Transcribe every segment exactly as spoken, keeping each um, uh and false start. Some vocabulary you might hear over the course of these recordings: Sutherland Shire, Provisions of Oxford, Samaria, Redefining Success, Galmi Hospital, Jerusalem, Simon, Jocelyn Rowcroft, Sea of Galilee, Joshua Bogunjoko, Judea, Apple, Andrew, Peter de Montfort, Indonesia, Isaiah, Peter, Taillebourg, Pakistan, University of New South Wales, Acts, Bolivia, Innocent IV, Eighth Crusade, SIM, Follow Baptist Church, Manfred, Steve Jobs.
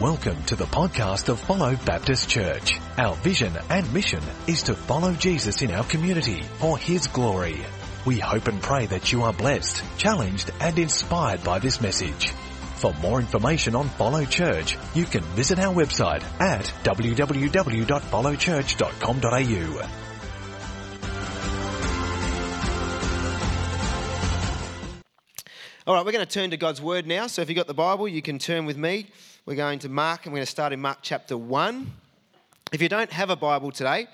Welcome to the podcast of Follow Baptist Church. Our vision and mission is to follow Jesus in our community for His glory. We hope and pray that you are blessed, challenged and inspired by this message. For more information on Follow Church, you can visit our website at w w w dot follow church dot com dot a u. All right, we're going to turn to God's Word now. So if you've got the Bible, you can turn with me. We're going to Mark, and we're going to start in Mark chapter one. If you don't have a Bible today,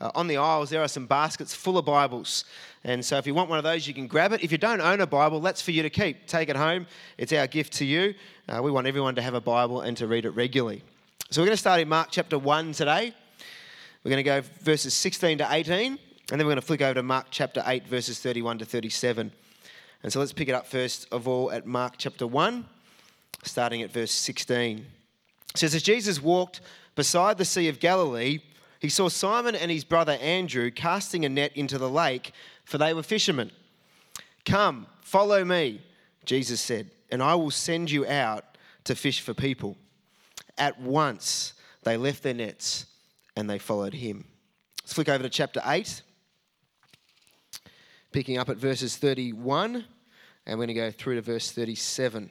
uh, on the aisles there are some baskets full of Bibles. And so if you want one of those, you can grab it. If you don't own a Bible, that's for you to keep. Take it home. It's our gift to you. Uh, we want everyone to have a Bible and to read it regularly. So we're going to start in Mark chapter one today. We're going to go verses sixteen to eighteen, and then we're going to flick over to Mark chapter eight, verses thirty-one to thirty-seven. And so let's pick it up first of all at Mark chapter one, starting at verse sixteen. It says, as Jesus walked beside the Sea of Galilee, he saw Simon and his brother Andrew casting a net into the lake, for they were fishermen. Come, follow me, Jesus said, and I will send you out to fish for people. At once they left their nets and they followed him. Let's flick over to chapter eight. Picking up at verses thirty-one, and we're going to go through to verse thirty-seven.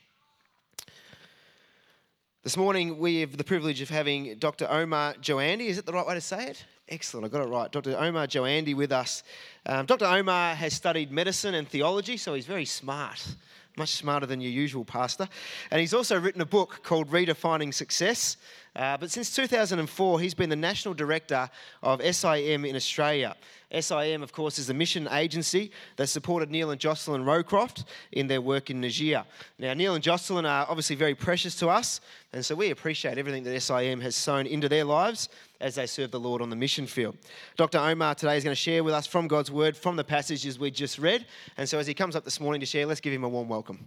This morning, we have the privilege of having Doctor Omar Joandi. Is it the right way to say it? Excellent, I got it right. Doctor Omar Joandi with us. Um, Doctor Omar has studied medicine and theology, so he's very smart, much smarter than your usual pastor. And he's also written a book called Redefining Success. Uh, but since two thousand four, he's been the National Director of S I M in Australia. S I M, of course, is a mission agency that supported Neil and Jocelyn Rowcroft in their work in Niger. Now, Neil and Jocelyn are obviously very precious to us, and so we appreciate everything that S I M has sown into their lives as they serve the Lord on the mission field. Doctor Omar today is going to share with us from God's Word, from the passages we just read, and so as he comes up this morning to share, let's give him a warm welcome.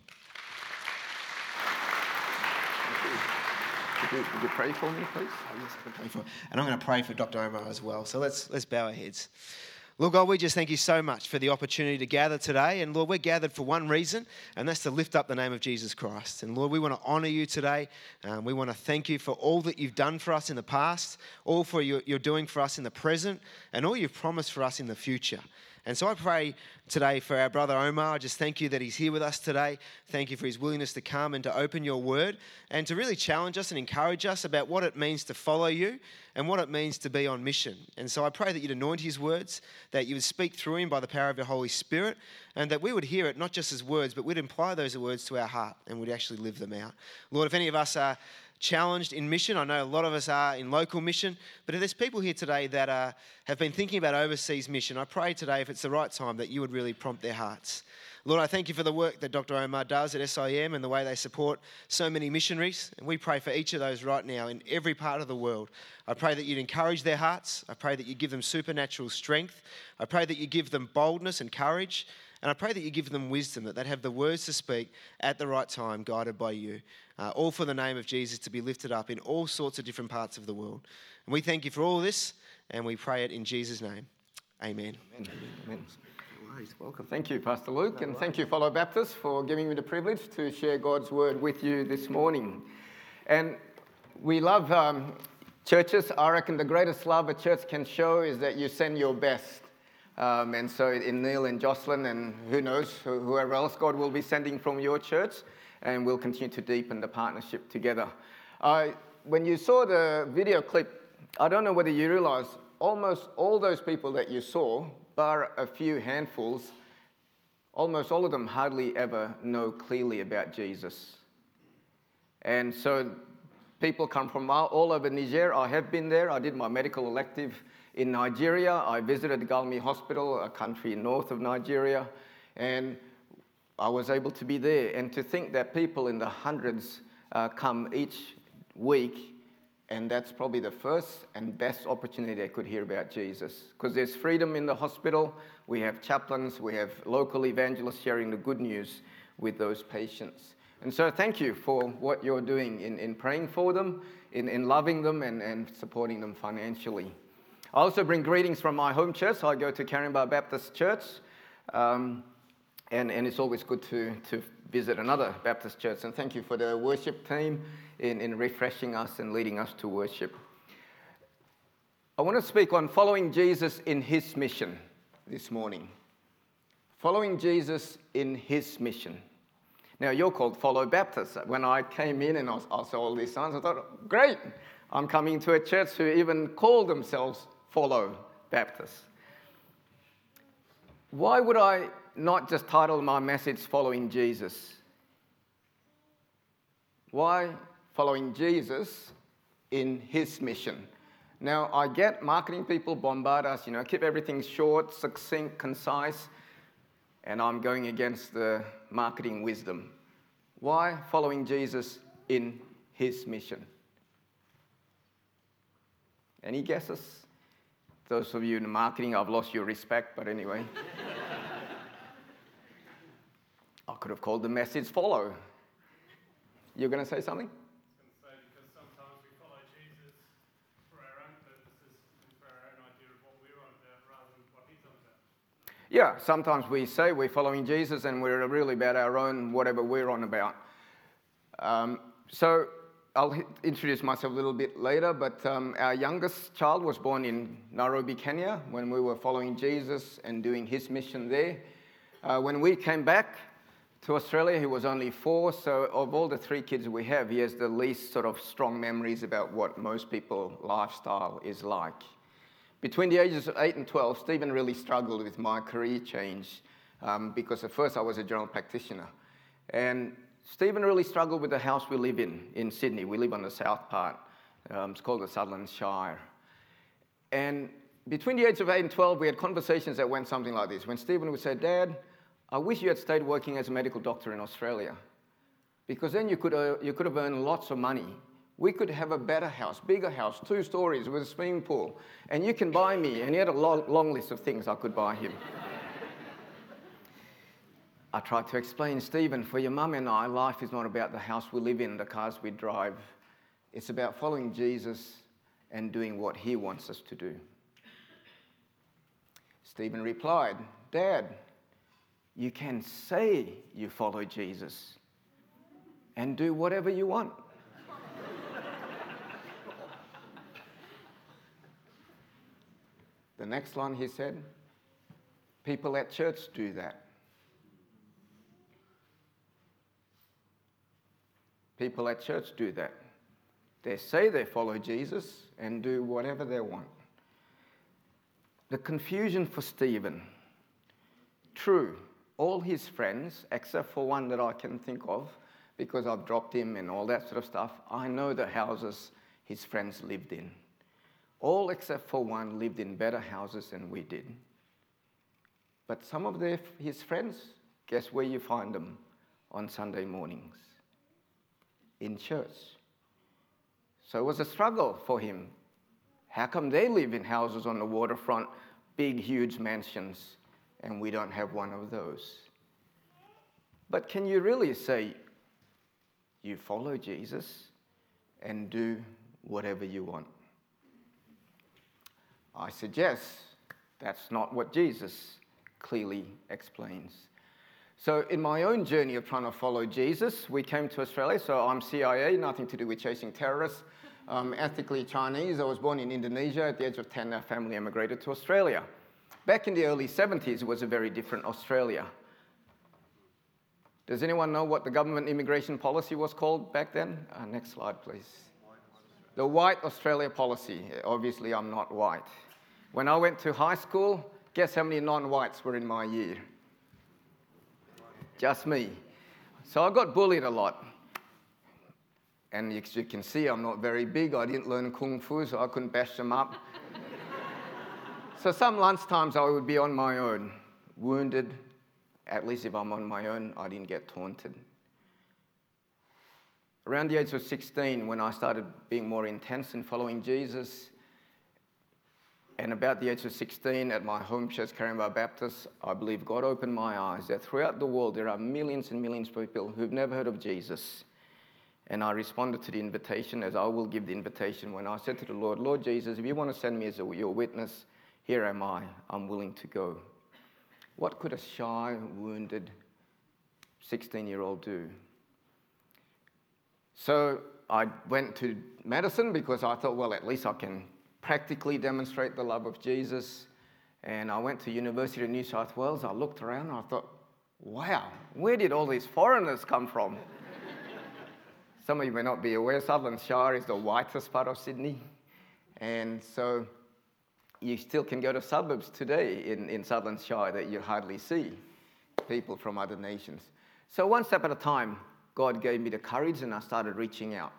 Would you, would you pray for me, please? Oh, yes, I can pray for you. And I'm going to pray for Doctor Omar as well. So let's let's bow our heads. Lord God, we just thank you so much for the opportunity to gather today. And Lord, we're gathered for one reason, and that's to lift up the name of Jesus Christ. And Lord, we want to honour you today. Um, we want to thank you for all that you've done for us in the past, all for you, you're doing for us in the present, and all you've promised for us in the future. And so I pray today for our brother Omar. I just thank you that he's here with us today. Thank you for his willingness to come and to open your word and to really challenge us and encourage us about what it means to follow you and what it means to be on mission. And so I pray that you'd anoint his words, that you would speak through him by the power of your Holy Spirit, and that we would hear it not just as words, but we'd apply those words to our heart and would actually live them out. Lord, if any of us are challenged in mission. I know a lot of us are in local mission, but if there's people here today that uh, have been thinking about overseas mission, I pray today, if it's the right time, that you would really prompt their hearts. Lord, I thank you for the work that Doctor Omar does at S I M and the way they support so many missionaries. And we pray for each of those right now in every part of the world. I pray that you'd encourage their hearts. I pray that you give them supernatural strength. I pray that you give them boldness and courage. And I pray that you give them wisdom, that they'd have the words to speak at the right time, guided by you. Uh, all for the name of Jesus to be lifted up in all sorts of different parts of the world. And we thank you for all this, and we pray it in Jesus' name. Amen. Amen. Amen. Welcome. Thank you, Pastor Luke, and thank you, Follow Baptist, for giving me the privilege to share God's Word with you this morning. And we love um, churches. I reckon the greatest love a church can show is that you send your best. Um, and so in Neil and Jocelyn and who knows, whoever else God will be sending from your church, and we'll continue to deepen the partnership together. Uh, when you saw the video clip, I don't know whether you realised almost all those people that you saw, bar a few handfuls, almost all of them hardly ever know clearly about Jesus. And so people come from all over Niger. I have been there. I did my medical elective in Nigeria. I visited Galmi Hospital, a country north of Nigeria, and I was able to be there. And to think that people in the hundreds uh, come each week, and that's probably the first and best opportunity they could hear about Jesus. Because there's freedom in the hospital. We have chaplains. We have local evangelists sharing the good news with those patients. And so thank you for what you're doing in, in praying for them, in, in loving them, and, and supporting them financially. I also bring greetings from my home church. I go to Kareembah Baptist Church. Um, and, and it's always good to, to visit another Baptist church. And thank you for the worship team. In, in refreshing us and leading us to worship. I want to speak on following Jesus in his mission this morning. Following Jesus in his mission. Now, you're called Follow Baptist. When I came in and I, was, I saw all these signs, I thought, great, I'm coming to a church who even call themselves Follow Baptist. Why would I not just title my message Following Jesus? Why? Following Jesus in his mission. Now, I get marketing people bombard us, you know, keep everything short, succinct, concise, and I'm going against the marketing wisdom. Why? Following Jesus in his mission. Any guesses? Those of you in marketing, I've lost your respect, but anyway. I could have called the message Follow. You're going to say something? Yeah, sometimes we say we're following Jesus and we're really about our own, whatever we're on about. Um, so I'll introduce myself a little bit later, but um, our youngest child was born in Nairobi, Kenya, when we were following Jesus and doing his mission there. Uh, when we came back to Australia, he was only four, so of all the three kids we have, he has the least sort of strong memories about what most people's lifestyle is like. Between the ages of eight and twelve, Stephen really struggled with my career change um, because at first I was a general practitioner. And Stephen really struggled with the house we live in, in Sydney. We live on the south part. Um, it's called the Sutherland Shire. And between the ages of eight and twelve, we had conversations that went something like this. When Stephen would say, Dad, I wish you had stayed working as a medical doctor in Australia because then you could, uh, you could have earned lots of money. We could have a better house, bigger house, two stories with a swimming pool, and you can buy me. And he had a long, long list of things I could buy him. I tried to explain, Stephen, for your mum and I, life is not about the house we live in, the cars we drive. It's about following Jesus and doing what he wants us to do. Stephen replied, Dad, you can say you follow Jesus and do whatever you want. The next line he said, people at church do that. People at church do that. They say they follow Jesus and do whatever they want. The confusion for Stephen. True, all his friends, except for one that I can think of, because I've dropped him and all that sort of stuff, I know the houses his friends lived in. All except for one lived in better houses than we did. But some of their, his friends, guess where you find them on Sunday mornings? In church. So it was a struggle for him. How come they live in houses on the waterfront, big, huge mansions, and we don't have one of those? But can you really say, you follow Jesus and do whatever you want? I suggest that's not what Jesus clearly explains. So in my own journey of trying to follow Jesus, we came to Australia, so I'm C I A, nothing to do with chasing terrorists. Um, ethnically Chinese, I was born in Indonesia. At the age of ten, our family emigrated to Australia. Back in the early seventies, it was a very different Australia. Does anyone know what the government immigration policy was called back then? Uh, next slide, please. The White Australia policy. Obviously, I'm not white. When I went to high school, guess how many non-whites were in my year? Just me. So I got bullied a lot. And as you can see, I'm not very big. I didn't learn kung fu, so I couldn't bash them up. So some lunchtimes I would be on my own, wounded. At least if I'm on my own, I didn't get taunted. Around the age of sixteen, when I started being more intense in following Jesus, and about the age of sixteen, at my home church, Kareembah Baptist, I believe God opened my eyes that throughout the world there are millions and millions of people who've never heard of Jesus. And I responded to the invitation, as I will give the invitation, when I said to the Lord, Lord Jesus, if you want to send me as your witness, here am I, I'm willing to go. What could a shy, wounded sixteen-year-old do? So I went to medicine because I thought, well, at least I can practically demonstrate the love of Jesus. And I went to University of New South Wales. I looked around and I thought, wow, where did all these foreigners come from? Some of you may not be aware, Sutherland Shire is the whitest part of Sydney. And so you still can go to suburbs today in, in Sutherland Shire that you hardly see people from other nations. So one step at a time, God gave me the courage and I started reaching out.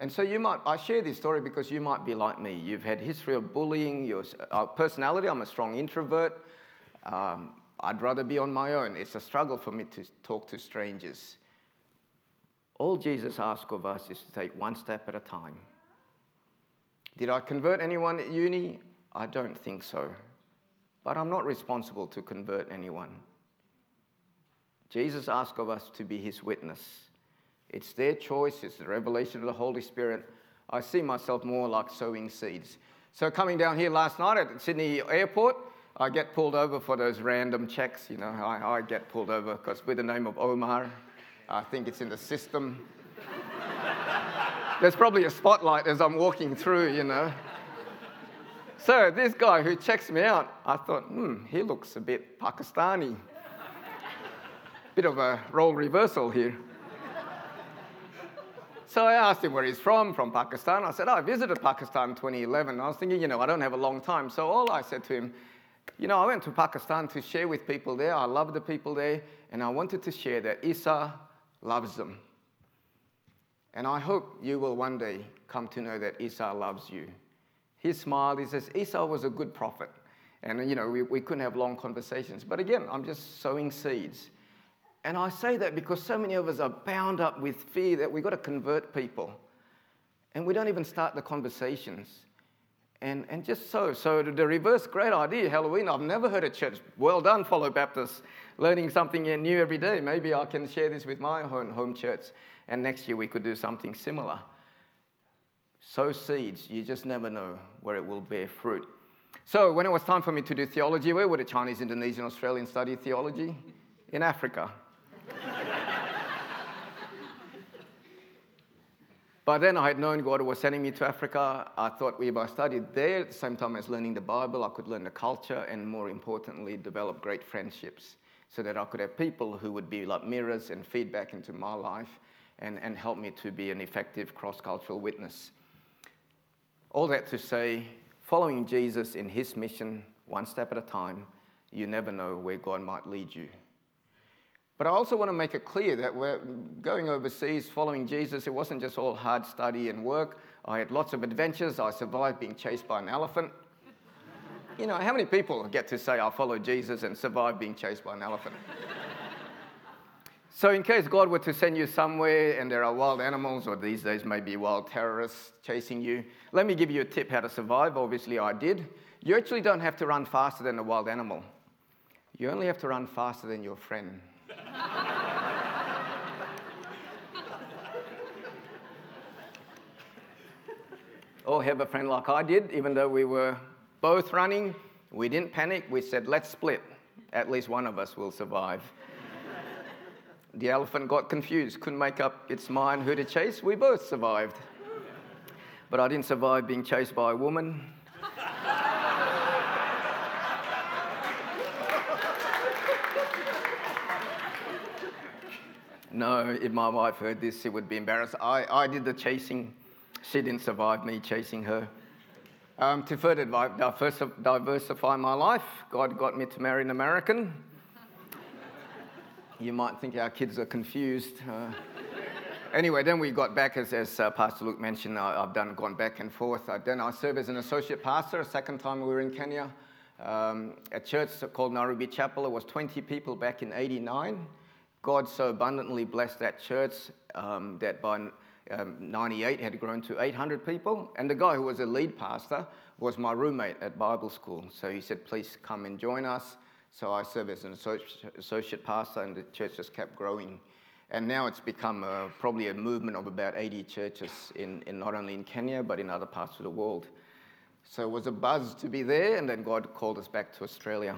And so you might, I share this story because you might be like me. You've had history of bullying, your uh, personality, I'm a strong introvert. Um, I'd rather be on my own. It's a struggle for me to talk to strangers. All Jesus asks of us is to take one step at a time. Did I convert anyone at uni? I don't think so. But I'm not responsible to convert anyone. Jesus asks of us to be his witness. It's their choice, it's the revelation of the Holy Spirit. I see myself more like sowing seeds. So coming down here last night at Sydney Airport, I get pulled over for those random checks. You know, I, I get pulled over because with the name of Omar, I think it's in the system. There's probably a spotlight as I'm walking through, you know. So this guy who checks me out, I thought, hmm, he looks a bit Pakistani. Bit of a role reversal here. So I asked him where he's from, from Pakistan. I said, oh, I visited Pakistan in twenty eleven. I was thinking, you know, I don't have a long time. So all I said to him, you know, I went to Pakistan to share with people there. I love the people there. And I wanted to share that Isa loves them. And I hope you will one day come to know that Isa loves you. He smiled. He says, Isa was a good prophet. And, you know, we, we couldn't have long conversations. But again, I'm just sowing seeds. And I say that because so many of us are bound up with fear that we've got to convert people. And we don't even start the conversations. And, and just so. So the reverse, great idea, Halloween. I've never heard of church. Well done, Follow Baptist. Learning something new every day. Maybe I can share this with my own home church. And next year we could do something similar. Sow seeds. You just never know where it will bear fruit. So when it was time for me to do theology, where would a Chinese, Indonesian, Australian study theology? In Africa. By then I had known God was sending me to Africa. I thought if I studied there at the same time as learning the Bible, I could learn the culture and more importantly, develop great friendships so that I could have people who would be like mirrors and feedback into my life and, and help me to be an effective cross-cultural witness. All that to say, following Jesus in his mission, one step at a time, you never know where God might lead you. But I also want to make it clear that we're going overseas, following Jesus, it wasn't just all hard study and work. I had lots of adventures. I survived being chased by an elephant. You know, how many people get to say, I followed Jesus and survived being chased by an elephant? So in case God were to send you somewhere and there are wild animals, or these days maybe wild terrorists chasing you, let me give you a tip how to survive. Obviously, I did. You actually don't have to run faster than a wild animal. You only have to run faster than your friend. Or have a friend like I did, even though we were both running, we didn't panic, we said, let's split. At least one of us will survive. The elephant got confused, couldn't make up its mind who to chase, we both survived. But I didn't survive being chased by a woman. No, if my wife heard this, she would be embarrassed. I, I did the chasing. She didn't survive me chasing her. Um, to further diversify my life, God got me to marry an American. You might think our kids are confused. Uh, anyway, then we got back, as, as uh, Pastor Luke mentioned, I, I've done gone back and forth. I, then I served as an associate pastor. A second time we were in Kenya, um, a church called Nairobi Chapel. There was twenty people back in eighty-nine. God so abundantly blessed that church um, that by um, ninety-eight had grown to eight hundred people. And the guy who was a lead pastor was my roommate at Bible school. So he said, please come and join us. So I served as an associate pastor, and the church just kept growing. And now it's become a, probably a movement of about eighty churches, in, in not only in Kenya, but in other parts of the world. So it was a buzz to be there, and then God called us back to Australia.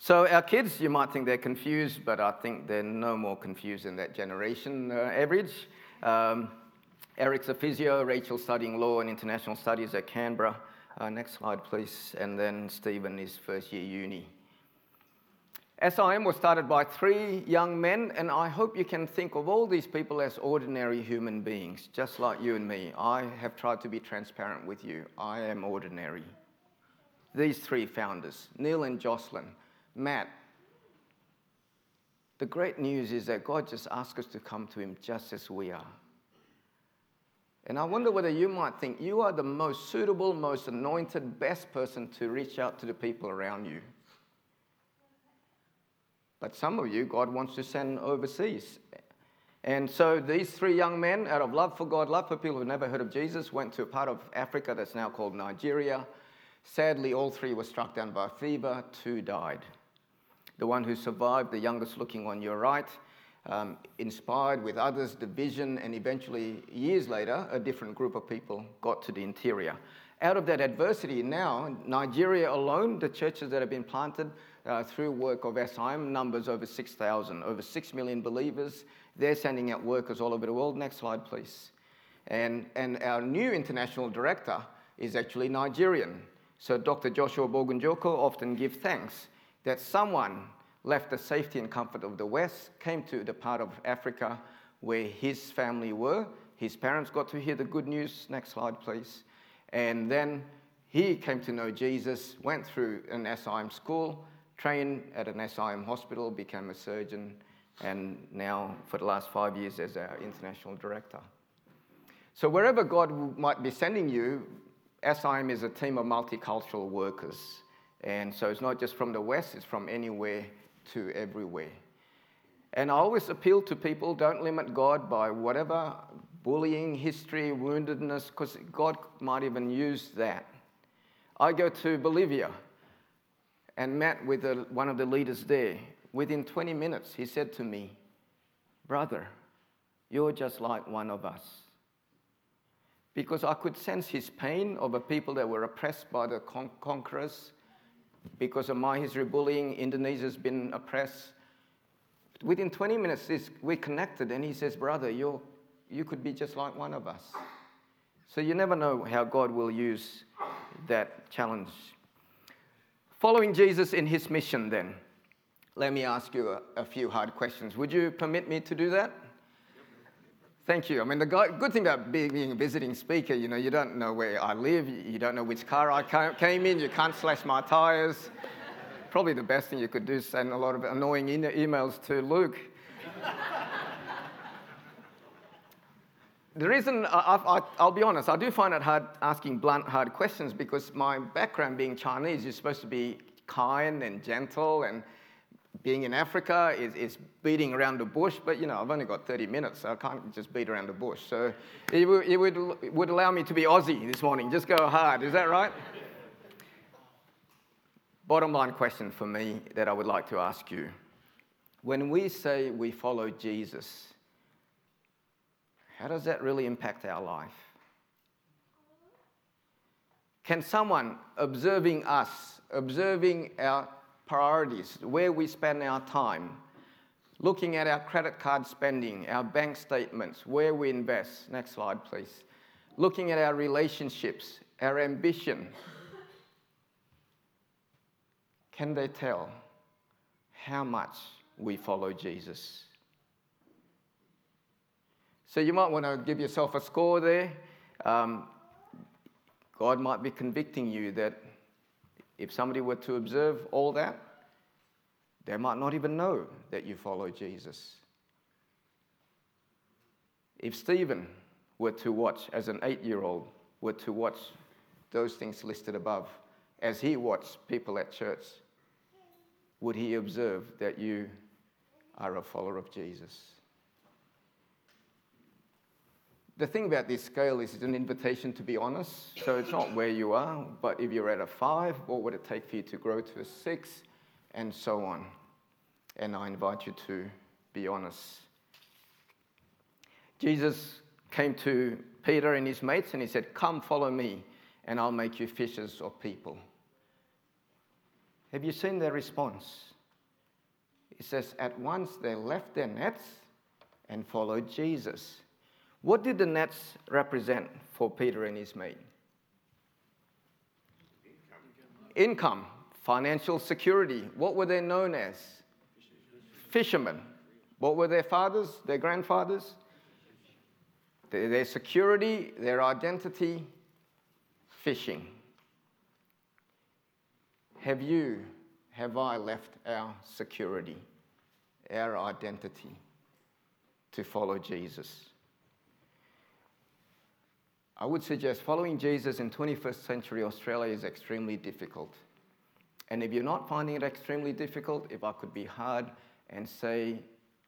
So our kids, you might think they're confused, but I think they're no more confused than that generation uh, average. Um, Eric's a physio, Rachel's studying law and international studies at Canberra. Uh, next slide, please. And then Stephen is first year uni. S I M was started by three young men, and I hope you can think of all these people as ordinary human beings, just like you and me. I have tried to be transparent with you. I am ordinary. These three founders, Neil and Jocelyn, Matt, the great news is that God just asks us to come to him just as we are. And I wonder whether you might think you are the most suitable, most anointed, best person to reach out to the people around you. But some of you, God wants to send overseas. And so these three young men, out of love for God, love for people who've never heard of Jesus, went to a part of Africa that's now called Nigeria. Sadly, all three were struck down by fever. Two died. The one who survived, the youngest looking on your right, um, inspired with others, division, and eventually, years later, a different group of people got to the interior. Out of that adversity now, Nigeria alone, the churches that have been planted, Uh, through work of S I M, numbers over six thousand, over six million believers. They're sending out workers all over the world. Next slide, please. And, and our new international director is actually Nigerian. So Doctor Joshua Bogunjoko often gives thanks that someone left the safety and comfort of the West, came to the part of Africa where his family were. His parents got to hear the good news. Next slide, please. And then he came to know Jesus, went through an S I M school, trained at an S I M hospital, became a surgeon, and now for the last five years as our international director. So wherever God might be sending you, S I M is a team of multicultural workers. And so it's not just from the West, it's from anywhere to everywhere. And I always appeal to people, don't limit God by whatever bullying, history, woundedness, because God might even use that. I go to Bolivia and met with the, one of the leaders there. Within twenty minutes, he said to me, brother, you're just like one of us. Because I could sense his pain over people that were oppressed by the con- conquerors. Because of my history bullying, Indonesia's been oppressed. Within twenty minutes, this, we connected, and he says, brother, you're, you could be just like one of us. So you never know how God will use that challenge. Following Jesus in his mission, then, let me ask you a, a few hard questions. Would you permit me to do that? Thank you. I mean, the guy, good thing about being a visiting speaker, you know, you don't know where I live, you don't know which car I came in, you can't slash my tires. Probably the best thing you could do is send a lot of annoying e- emails to Luke. The reason, I, I, I'll be honest, I do find it hard asking blunt, hard questions because my background being Chinese, you're supposed to be kind and gentle, and being in Africa is, is beating around the bush, but, you know, I've only got thirty minutes, so I can't just beat around the bush. So it, w- it would it would allow me to be Aussie this morning, just go hard, is that right? Bottom line question for me that I would like to ask you. When we say we follow Jesus, how does that really impact our life? Can someone observing us, observing our priorities, where we spend our time, looking at our credit card spending, our bank statements, where we invest, next slide please, looking at our relationships, our ambition, can they tell how much we follow Jesus? So you might want to give yourself a score there. Um, God might be convicting you that if somebody were to observe all that, they might not even know that you follow Jesus. If Stephen were to watch, as an eight-year-old, were to watch those things listed above, as he watched people at church, would he observe that you are a follower of Jesus? The thing about this scale is it's an invitation to be honest. So it's not where you are, but if you're at a five, what would it take for you to grow to a six, and so on. And I invite you to be honest. Jesus came to Peter and his mates and he said, "Come, follow me, and I'll make you fishers of people." Have you seen their response? It says, at once they left their nets and followed Jesus. What did the nets represent for Peter and his mate? Income. Income, financial security. What were they known as? Fishermen. What were their fathers, their grandfathers? Their security, their identity, fishing. Have you, have I left our security, our identity to follow Jesus? I would suggest following Jesus in twenty-first century Australia is extremely difficult. And if you're not finding it extremely difficult, if I could be hard and say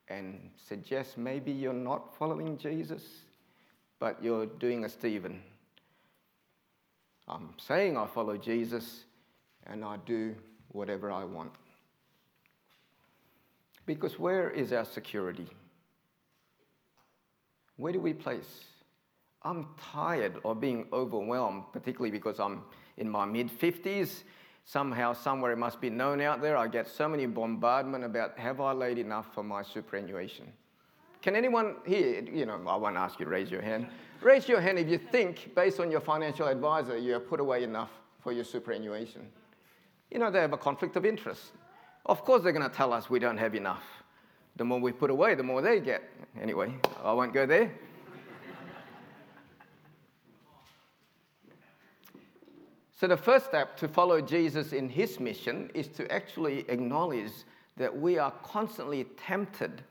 and suggest maybe you're not following Jesus, but you're doing a Stephen. I'm saying I follow Jesus and I do whatever I want. Because where is our security? Where do we place? I'm tired of being overwhelmed, particularly because I'm in my mid-fifties. Somehow, somewhere it must be known out there, I get so many bombardment about, have I laid enough for my superannuation? Can anyone here, you know, I won't ask you to raise your hand. Raise your hand if you think, based on your financial advisor, you have put away enough for your superannuation. You know, they have a conflict of interest. Of course they're going to tell us we don't have enough. The more we put away, the more they get. Anyway, I won't go there. So the first step to follow Jesus in his mission is to actually acknowledge that we are constantly tempted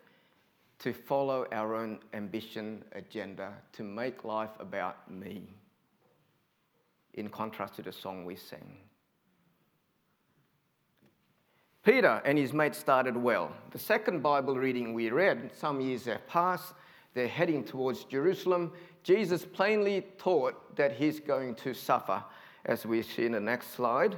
to follow our own ambition, agenda, to make life about me, in contrast to the song we sang. Peter and his mates started well. The second Bible reading we read, some years have passed, they're heading towards Jerusalem. Jesus plainly taught that he's going to suffer. As we see in the next slide,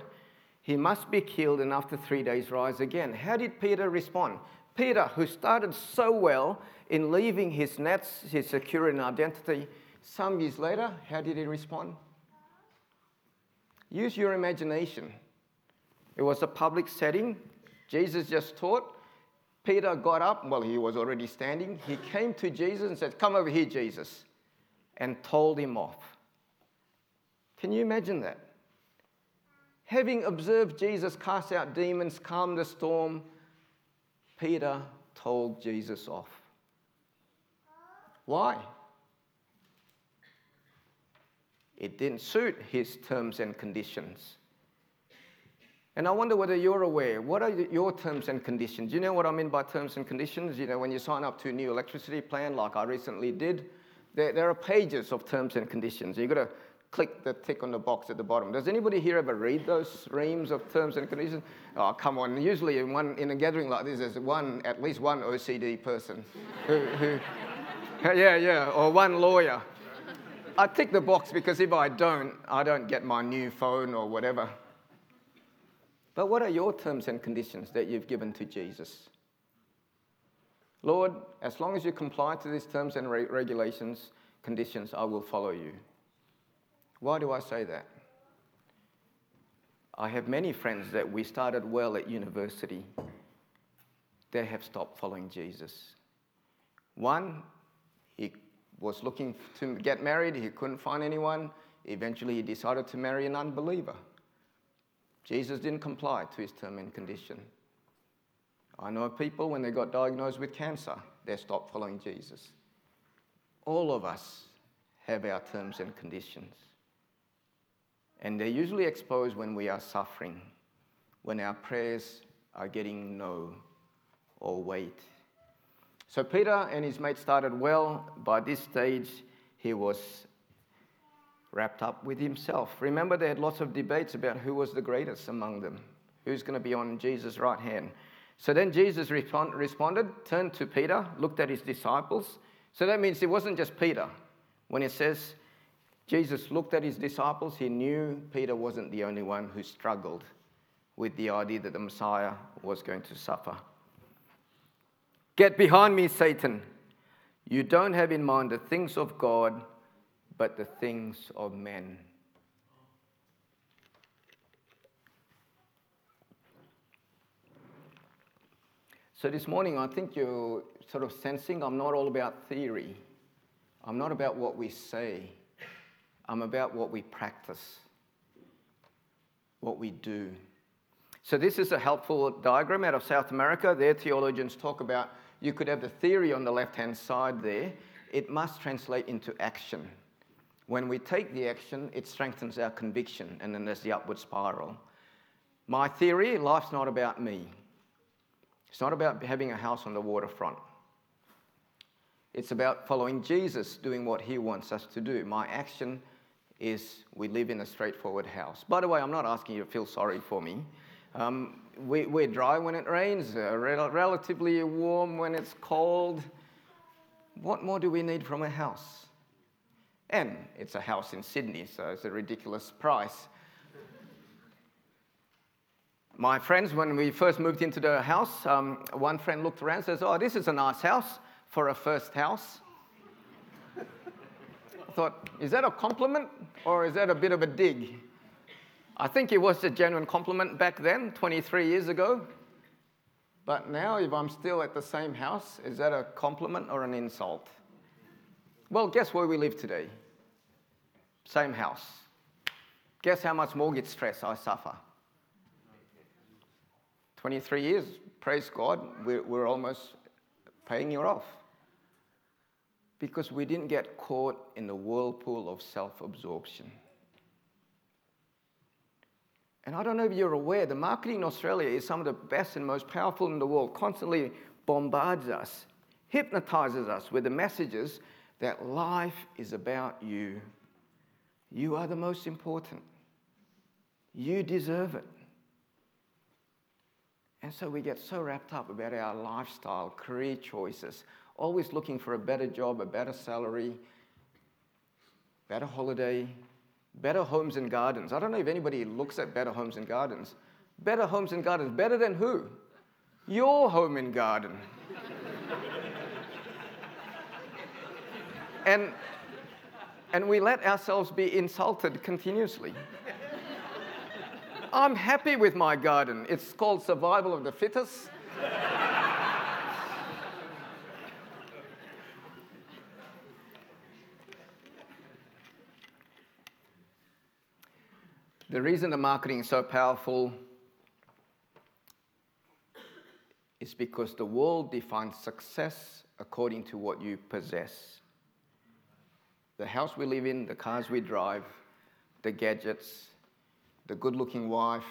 he must be killed and after three days rise again. How did Peter respond? Peter, who started so well in leaving his nets, his security and identity, some years later, how did he respond? Use your imagination. It was a public setting. Jesus just taught. Peter got up. Well, he was already standing. He came to Jesus and said, "Come over here, Jesus," and told him off. Can you imagine that? Having observed Jesus cast out demons, calm the storm, Peter told Jesus off. Why? It didn't suit his terms and conditions. And I wonder whether you're aware, what are your terms and conditions? You know what I mean by terms and conditions? You know, when you sign up to a new electricity plan, like I recently did, there, there are pages of terms and conditions. You've got to click the tick on the box at the bottom. Does anybody here ever read those reams of terms and conditions? Oh, come on. Usually in one in a gathering like this, there's one, at least one O C D person. who, who, yeah, yeah, or one lawyer. I tick the box because if I don't, I don't get my new phone or whatever. But what are your terms and conditions that you've given to Jesus? Lord, as long as you comply to these terms and re- regulations, conditions, I will follow you. Why do I say that? I have many friends that we started well at university. They have stopped following Jesus. One, he was looking to get married. He couldn't find anyone. Eventually, he decided to marry an unbeliever. Jesus didn't comply to his term and condition. I know people, when they got diagnosed with cancer, they stopped following Jesus. All of us have our terms and conditions. And they're usually exposed when we are suffering, when our prayers are getting no or wait. So Peter and his mate started well. By this stage, he was wrapped up with himself. Remember, they had lots of debates about who was the greatest among them, who's going to be on Jesus' right hand. So then Jesus respond, responded, turned to Peter, looked at his disciples. So that means it wasn't just Peter. When it says Jesus looked at his disciples, he knew Peter wasn't the only one who struggled with the idea that the Messiah was going to suffer. Get behind me, Satan. You don't have in mind the things of God, but the things of men. So this morning, I think you're sort of sensing I'm not all about theory. I'm not about what we say. I'm about what we practice, what we do. So this is a helpful diagram out of South America. Their theologians talk about you could have the theory on the left-hand side there. It must translate into action. When we take the action, it strengthens our conviction, and then there's the upward spiral. My theory, life's not about me. It's not about having a house on the waterfront. It's about following Jesus, doing what he wants us to do. My action is we live in a straightforward house. By the way, I'm not asking you to feel sorry for me. Um, we, we're dry when it rains, uh, rel- relatively warm when it's cold. What more do we need from a house? And it's a house in Sydney, so it's a ridiculous price. My friends, when we first moved into the house, um, one friend looked around and says, oh, this is a nice house for a first house. I thought, is that a compliment or is that a bit of a dig? I think it was a genuine compliment back then, twenty-three years ago. But now, if I'm still at the same house, is that a compliment or an insult? Well, guess where we live today? Same house. Guess how much mortgage stress I suffer? twenty-three years, praise God, we're, we're almost paying it off. Because we didn't get caught in the whirlpool of self-absorption. And I don't know if you're aware, the marketing in Australia is some of the best and most powerful in the world, constantly bombards us, hypnotizes us with the messages that life is about you. You are the most important. You deserve it. And so we get so wrapped up about our lifestyle, career choices, always looking for a better job, a better salary, better holiday, better homes and gardens. I don't know if anybody looks at better homes and gardens. Better homes and gardens, better than who? Your home and garden. and, and we let ourselves be insulted continuously. I'm happy with my garden. It's called survival of the fittest. The reason the marketing is so powerful is because the world defines success according to what you possess. The house we live in, the cars we drive, the gadgets, the good-looking wife,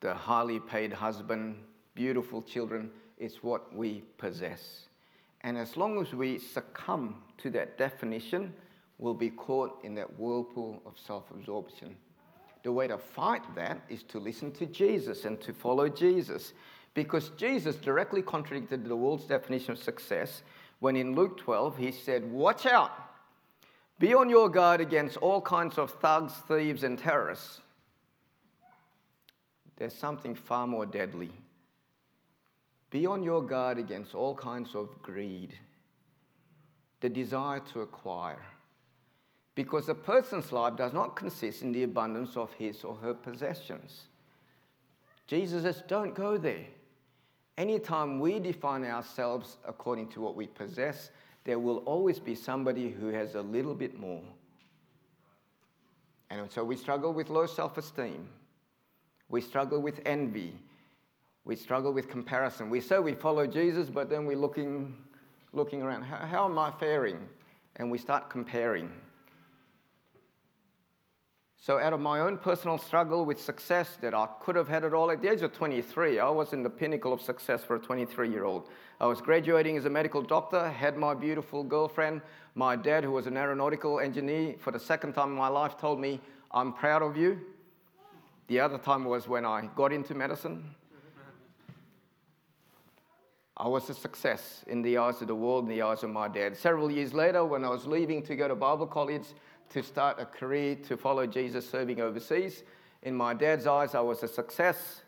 the highly paid husband, beautiful children, it's what we possess. And as long as we succumb to that definition, we'll be caught in that whirlpool of self-absorption. The way to fight that is to listen to Jesus and to follow Jesus, because Jesus directly contradicted the world's definition of success when in Luke twelve he said, watch out, be on your guard against all kinds of thugs, thieves, and terrorists. There's something far more deadly. Be on your guard against all kinds of greed, the desire to acquire. Because a person's life does not consist in the abundance of his or her possessions. Jesus says, don't go there. Anytime we define ourselves according to what we possess, there will always be somebody who has a little bit more. And so we struggle with low self-esteem. We struggle with envy. We struggle with comparison. We say we follow Jesus, but then we're looking, looking around. How, how am I faring? And we start comparing. So out of my own personal struggle with success that I could have had it all, at the age of twenty-three, I was in the pinnacle of success for a twenty-three-year-old. I was graduating as a medical doctor, had my beautiful girlfriend. My dad, who was an aeronautical engineer, for the second time in my life told me, "I'm proud of you." The other time was when I got into medicine. I was a success in the eyes of the world, in the eyes of my dad. Several years later, when I was leaving to go to Bible college, to start a career to follow Jesus serving overseas. In my dad's eyes, I was a success.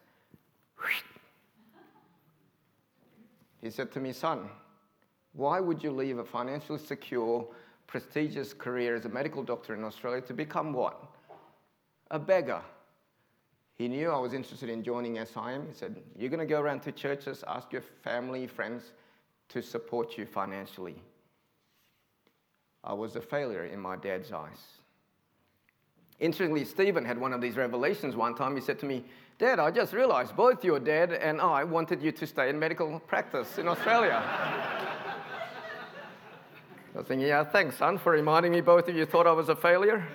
He said to me, "Son, why would you leave a financially secure, prestigious career as a medical doctor in Australia to become what? A beggar." He knew I was interested in joining S I M. He said, "You're going to go around to churches, ask your family, friends to support you financially." I was a failure in my dad's eyes. Interestingly, Stephen had one of these revelations one time. He said to me, "Dad, I just realized both your dad and I wanted you to stay in medical practice in Australia." I was thinking, yeah, thanks, son, for reminding me both of you thought I was a failure.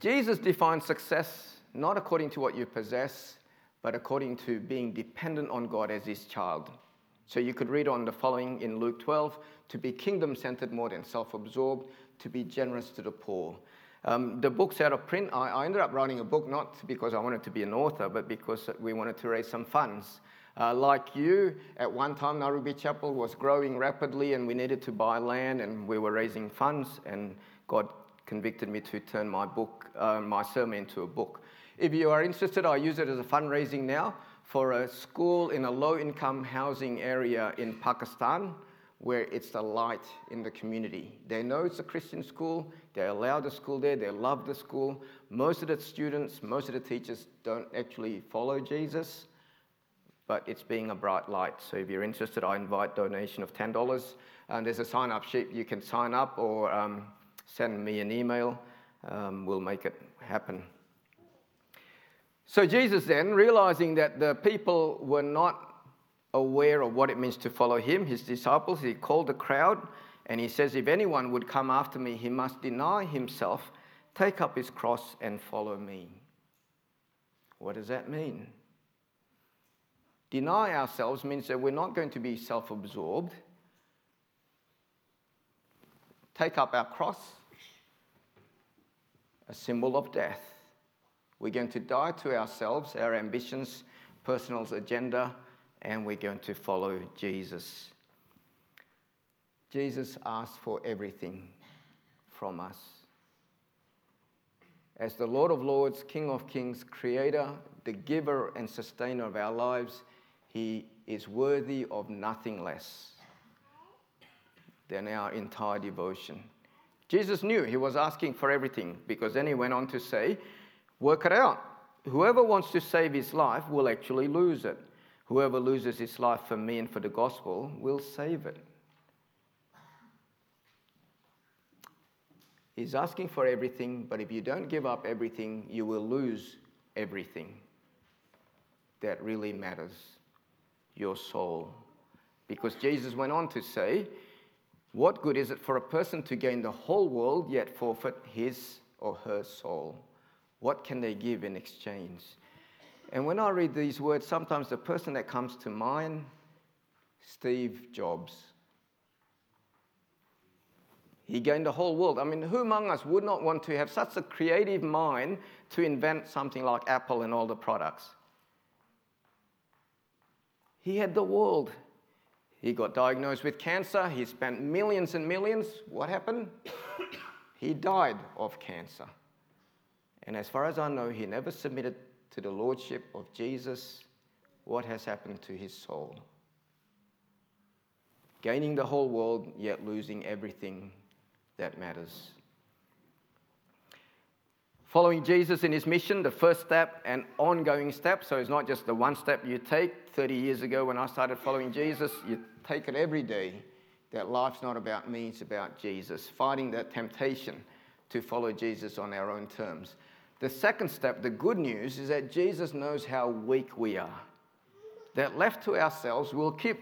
Jesus defines success not according to what you possess, but according to being dependent on God as his child. So you could read on the following in Luke twelve, to be kingdom-centered more than self-absorbed, to be generous to the poor. Um, the book's out of print. I, I ended up writing a book not because I wanted to be an author, but because we wanted to raise some funds. Uh, like you, at one time, Nairobi Chapel was growing rapidly and we needed to buy land and we were raising funds, and God convicted me to turn my book, uh, my sermon into a book. If you are interested, I use it as a fundraising now for a school in a low-income housing area in Pakistan, where it's the light in the community. They know it's a Christian school, they allow the school there, they love the school. Most of the students, most of the teachers don't actually follow Jesus, but it's being a bright light. So if you're interested, I invite donation of ten dollars. And there's a sign-up sheet, you can sign up or um, send me an email, um, we'll make it happen. So Jesus then, realizing that the people were not aware of what it means to follow him, his disciples, he called the crowd and he says, "If anyone would come after me, he must deny himself, take up his cross and follow me." What does that mean? Deny ourselves means that we're not going to be self-absorbed. Take up our cross, a symbol of death. We're going to die to ourselves, our ambitions, personal agenda, and we're going to follow Jesus. Jesus asked for everything from us. As the Lord of Lords, King of Kings, Creator, the giver and sustainer of our lives, he is worthy of nothing less than our entire devotion. Jesus knew he was asking for everything, because then he went on to say, "Work it out. Whoever wants to save his life will actually lose it. Whoever loses his life for me and for the gospel will save it." He's asking for everything, but if you don't give up everything, you will lose everything that really matters, your soul. Because Jesus went on to say, "What good is it for a person to gain the whole world yet forfeit his or her soul? What can they give in exchange?" And when I read these words, sometimes the person that comes to mind, Steve Jobs. He gained the whole world. I mean, who among us would not want to have such a creative mind to invent something like Apple and all the products? He had the world. He got diagnosed with cancer. He spent millions and millions. What happened? He died of cancer. And as far as I know, he never submitted to the lordship of Jesus. What has happened to his soul? Gaining the whole world, yet losing everything that matters. Following Jesus in his mission, the first step and ongoing step, so it's not just the one step you take. thirty years ago when I started following Jesus, you take it every day, that life's not about me, it's about Jesus. Fighting that temptation to follow Jesus on our own terms. The second step, the good news, is that Jesus knows how weak we are. That left to ourselves, we'll keep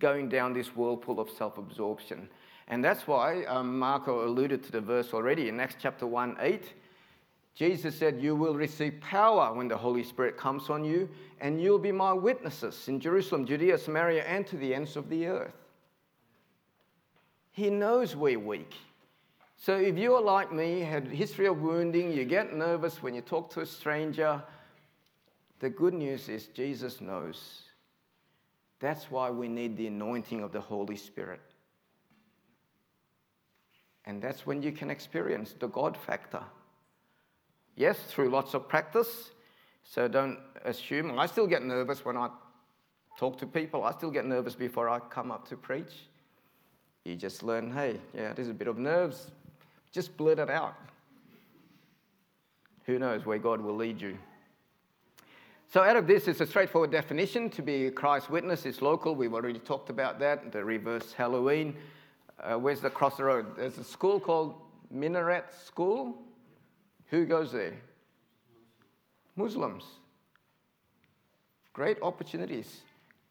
going down this whirlpool of self-absorption. And that's why um, Marco alluded to the verse already in Acts chapter one, eight. Jesus said, you will receive power when the Holy Spirit comes on you, and you'll be my witnesses in Jerusalem, Judea, Samaria, and to the ends of the earth. He knows we're weak. So if you are like me, had a history of wounding, you get nervous when you talk to a stranger, the good news is Jesus knows. That's why we need the anointing of the Holy Spirit. And that's when you can experience the God factor. Yes, through lots of practice, so don't assume. I still get nervous when I talk to people. I still get nervous before I come up to preach. You just learn, hey, yeah, there's a bit of nerves. Just blurt it out. Who knows where God will lead you. So out of this is a straightforward definition. To be Christ's witness is local. We've already talked about that, the reverse Halloween. Uh, where's the cross the road? There's a school called Minaret School. Who goes there? Muslims. Great opportunities.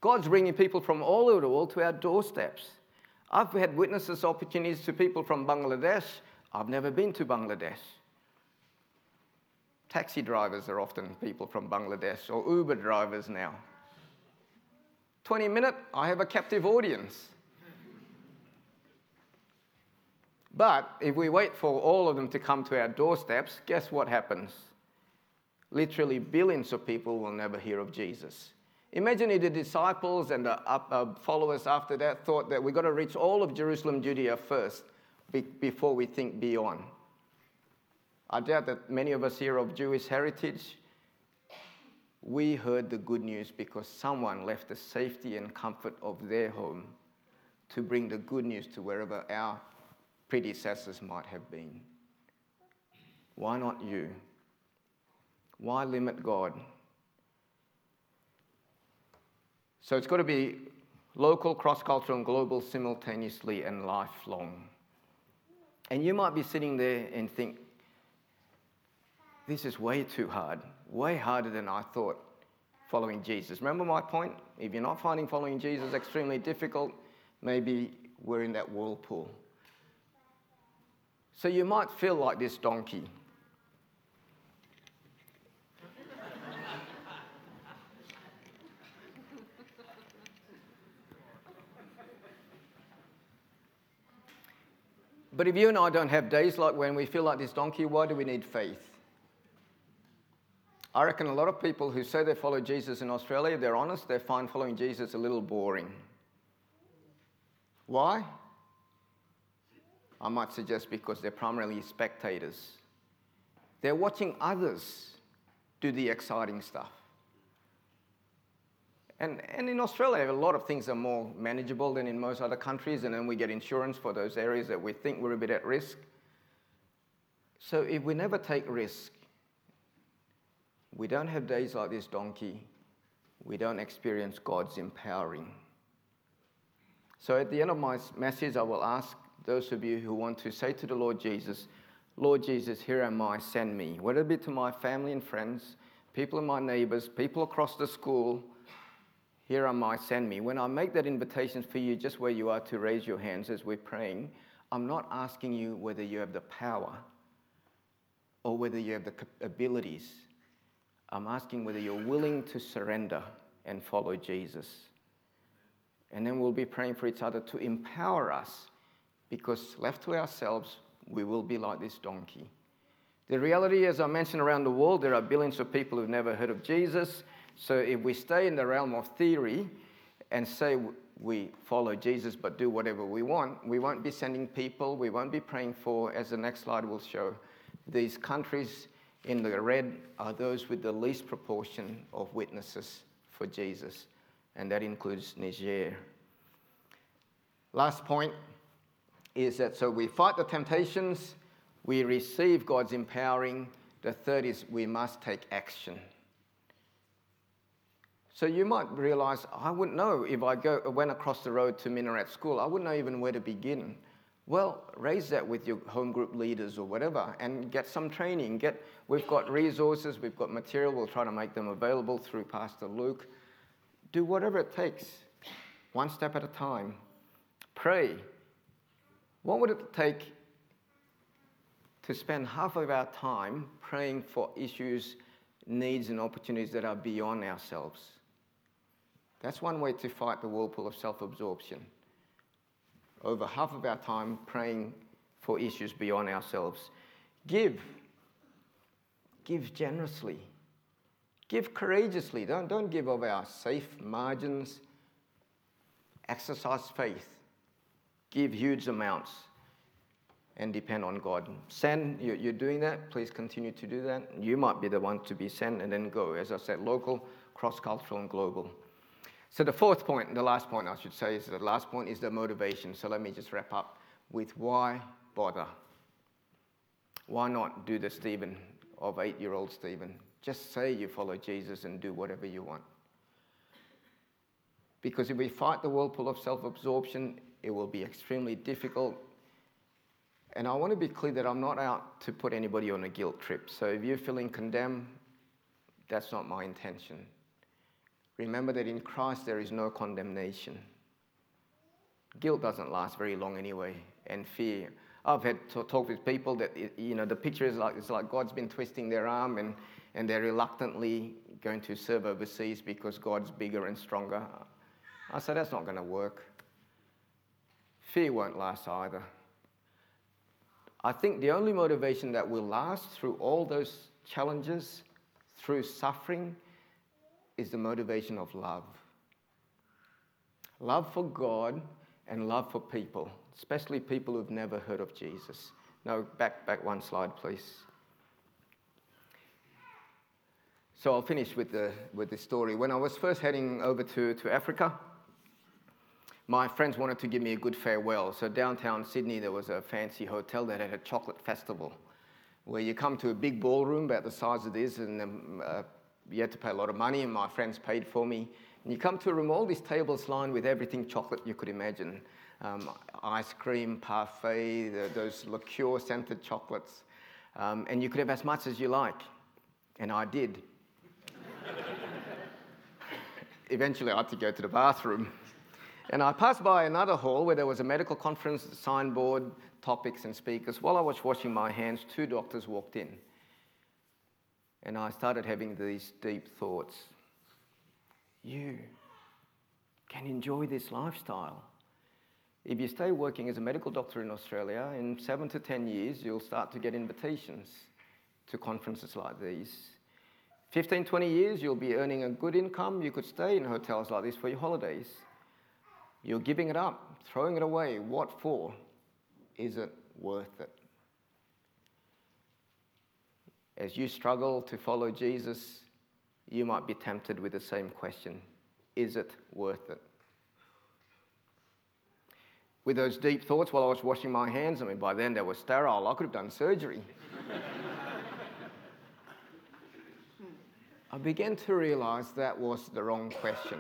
God's bringing people from all over the world to our doorsteps. I've had witnesses opportunities to people from Bangladesh. I've never been to Bangladesh. Taxi drivers are often people from Bangladesh, or Uber drivers now. twenty minute, I have a captive audience. But if we wait for all of them to come to our doorsteps, guess what happens? Literally billions of people will never hear of Jesus. Imagine if the disciples and the followers after that thought that we've got to reach all of Jerusalem, Judea first before we think beyond. I doubt that many of us here of Jewish heritage, we heard the good news because someone left the safety and comfort of their home to bring the good news to wherever our predecessors might have been. Why not you? Why limit God? So it's got to be local, cross-cultural, and global simultaneously and lifelong. And you might be sitting there and think, this is way too hard, way harder than I thought, following Jesus. Remember my point? If you're not finding following Jesus extremely difficult, maybe we're in that whirlpool. So you might feel like this donkey. But if you and I don't have days like when we feel like this donkey, why do we need faith? I reckon a lot of people who say they follow Jesus in Australia, they're honest, they find following Jesus a little boring. Why? I might suggest because they're primarily spectators. They're watching others do the exciting stuff. And, and in Australia, a lot of things are more manageable than in most other countries, and then we get insurance for those areas that we think we're a bit at risk. So if we never take risk, we don't have days like this donkey, we don't experience God's empowering. So at the end of my message, I will ask those of you who want to say to the Lord Jesus, Lord Jesus, here am I, send me. Whether it be to my family and friends, people and my neighbors, people across the school, here am I, send me. When I make that invitation for you, just where you are to raise your hands as we're praying, I'm not asking you whether you have the power or whether you have the abilities. I'm asking whether you're willing to surrender and follow Jesus. And then we'll be praying for each other to empower us, because left to ourselves, we will be like this donkey. The reality, as I mentioned, around the world, there are billions of people who've never heard of Jesus. So if we stay in the realm of theory and say we follow Jesus but do whatever we want, we won't be sending people, we won't be praying for, as the next slide will show, these countries in the red are those with the least proportion of witnesses for Jesus, and that includes Niger. Last point is that so we fight the temptations, we receive God's empowering. The third is we must take action. So you might realize, I wouldn't know if I go went across the road to Minaret School, I wouldn't know even where to begin. Well, raise that with your home group leaders or whatever and get some training. Get, we've got resources, we've got material, we'll try to make them available through Pastor Luke. Do whatever it takes, one step at a time. Pray. What would it take to spend half of our time praying for issues, needs, and opportunities that are beyond ourselves? That's one way to fight the whirlpool of self-absorption. Over half of our time praying for issues beyond ourselves. Give. Give generously. Give courageously. Don't, don't give of our safe margins. Exercise faith. Give huge amounts and depend on God. Send, you're doing that. Please continue to do that. You might be the one to be sent and then go. As I said, local, cross-cultural, and global. So the fourth point, the last point I should say, is the last point is the motivation. So let me just wrap up with why bother? Why not do the Stephen of eight-year-old Stephen? Just say you follow Jesus and do whatever you want. Because if we fight the whirlpool of self-absorption, it will be extremely difficult. And I want to be clear that I'm not out to put anybody on a guilt trip. So if you're feeling condemned, that's not my intention. Remember that in Christ there is no condemnation. Guilt doesn't last very long anyway, and fear. I've had to talk with people that, you know, the picture is like, it's like God's been twisting their arm and, and they're reluctantly going to serve overseas because God's bigger and stronger. I said, that's not going to work. Fear won't last either. I think the only motivation that will last through all those challenges, through suffering, is the motivation of love. Love for God and love for people, especially people who've never heard of Jesus. No, back, back one slide, please. So I'll finish with the with the story. When I was first heading over to, to Africa, my friends wanted to give me a good farewell. So downtown Sydney, there was a fancy hotel that had a chocolate festival, where you come to a big ballroom about the size of this, and then, uh, you had to pay a lot of money, and my friends paid for me. And you come to a room, all these tables lined with everything chocolate you could imagine. Um, ice cream, parfait, the, those liqueur-scented chocolates. Um, and you could have as much as you like. And I did. Eventually, I had to go to the bathroom. And I passed by another hall where there was a medical conference, signboard, topics and speakers. While I was washing my hands, two doctors walked in. And I started having these deep thoughts. You can enjoy this lifestyle. If you stay working as a medical doctor in Australia, in seven to ten years, you'll start to get invitations to conferences like these. fifteen, twenty years, you'll be earning a good income. You could stay in hotels like this for your holidays. You're giving it up, throwing it away. What for? Is it worth it? As you struggle to follow Jesus, you might be tempted with the same question. Is it worth it? With those deep thoughts while I was washing my hands, I mean, by then they were sterile. I could have done surgery. I began to realize that was the wrong question.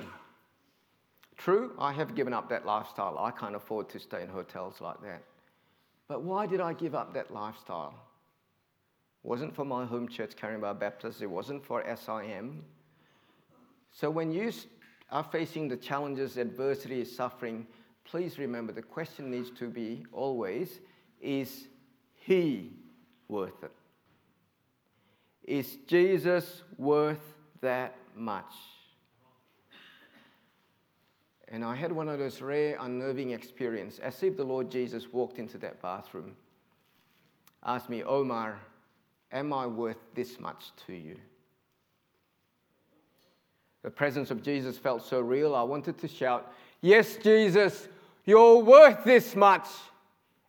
True, I have given up that lifestyle. I can't afford to stay in hotels like that. But why did I give up that lifestyle? Wasn't for my home church, Kareembah Baptist. It wasn't for S I M. So when you are facing the challenges, adversity, suffering, please remember the question needs to be always, is he worth it? Is Jesus worth that much? And I had one of those rare, unnerving experiences, as if the Lord Jesus walked into that bathroom, asked me, Omar, am I worth this much to you? The presence of Jesus felt so real, I wanted to shout, yes, Jesus, you're worth this much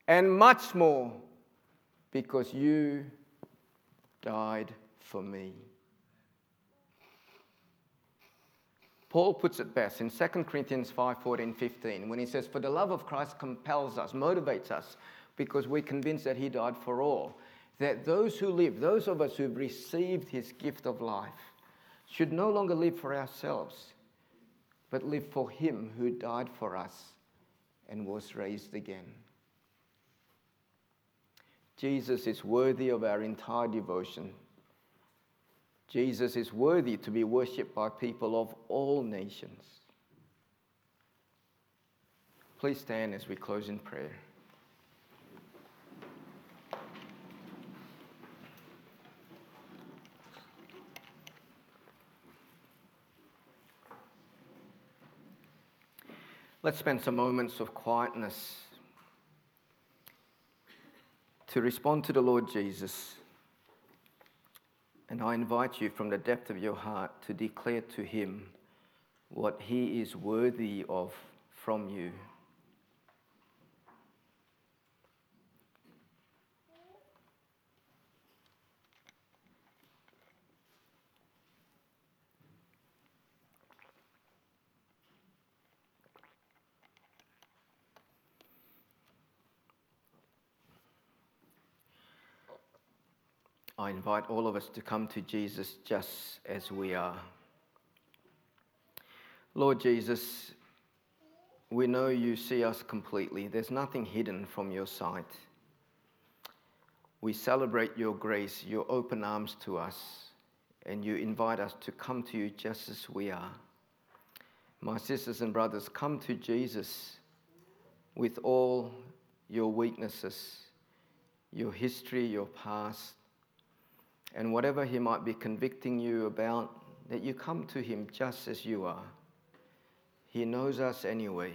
and much more because you died for me. Paul puts it best in Second Corinthians five, fourteen, fifteen, when he says, for the love of Christ compels us, motivates us, because we're convinced that he died for all. That those who live, those of us who've received his gift of life, should no longer live for ourselves, but live for him who died for us and was raised again. Jesus is worthy of our entire devotion. Jesus is worthy to be worshipped by people of all nations. Please stand as we close in prayer. Let's spend some moments of quietness to respond to the Lord Jesus. And I invite you from the depth of your heart to declare to him what he is worthy of from you. I invite all of us to come to Jesus just as we are. Lord Jesus, we know you see us completely. There's nothing hidden from your sight. We celebrate your grace, your open arms to us, and you invite us to come to you just as we are. My sisters and brothers, come to Jesus with all your weaknesses, your history, your past, and whatever he might be convicting you about, that you come to him just as you are. He knows us anyway.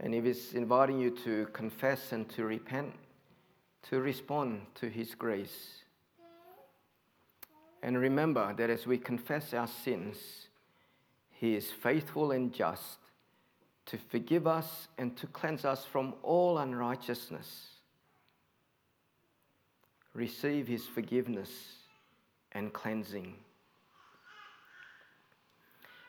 And if he's inviting you to confess and to repent, to respond to his grace. And remember that as we confess our sins, he is faithful and just to forgive us and to cleanse us from all unrighteousness. Receive his forgiveness and cleansing.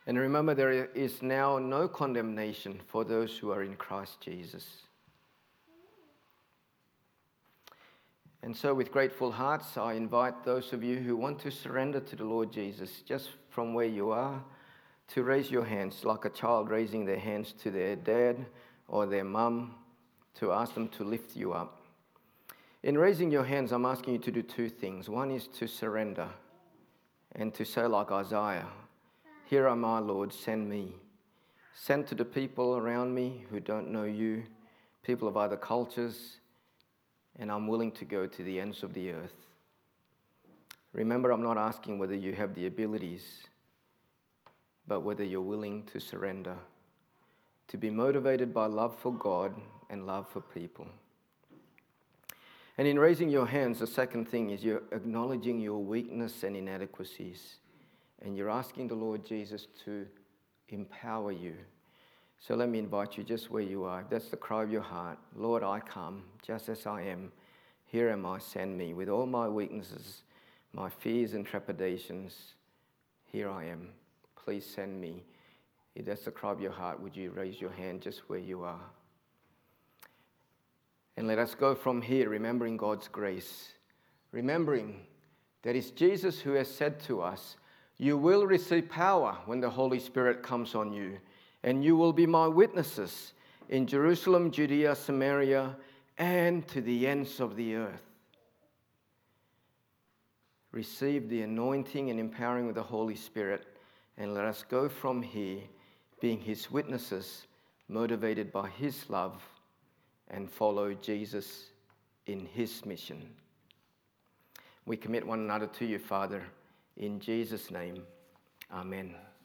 And remember, there is now no condemnation for those who are in Christ Jesus. And so with grateful hearts, I invite those of you who want to surrender to the Lord Jesus, just from where you are, to raise your hands like a child raising their hands to their dad or their mum to ask them to lift you up. In raising your hands, I'm asking you to do two things. One is to surrender and to say like Isaiah, "Here am I, Lord, send me." Send to the people around me who don't know you, people of other cultures, and I'm willing to go to the ends of the earth. Remember, I'm not asking whether you have the abilities, but whether you're willing to surrender, to be motivated by love for God and love for people. And in raising your hands, the second thing is you're acknowledging your weakness and inadequacies. And you're asking the Lord Jesus to empower you. So let me invite you just where you are. If that's the cry of your heart, Lord, I come just as I am. Here am I, send me. With all my weaknesses, my fears and trepidations, here I am. Please send me. If that's the cry of your heart, would you raise your hand just where you are? And let us go from here, remembering God's grace, remembering that it's Jesus who has said to us, "You will receive power when the Holy Spirit comes on you, and you will be my witnesses in Jerusalem, Judea, Samaria, and to the ends of the earth." Receive the anointing and empowering of the Holy Spirit, and let us go from here, being his witnesses, motivated by his love, and follow Jesus in his mission. We commit one another to you, Father, in Jesus' name. Amen.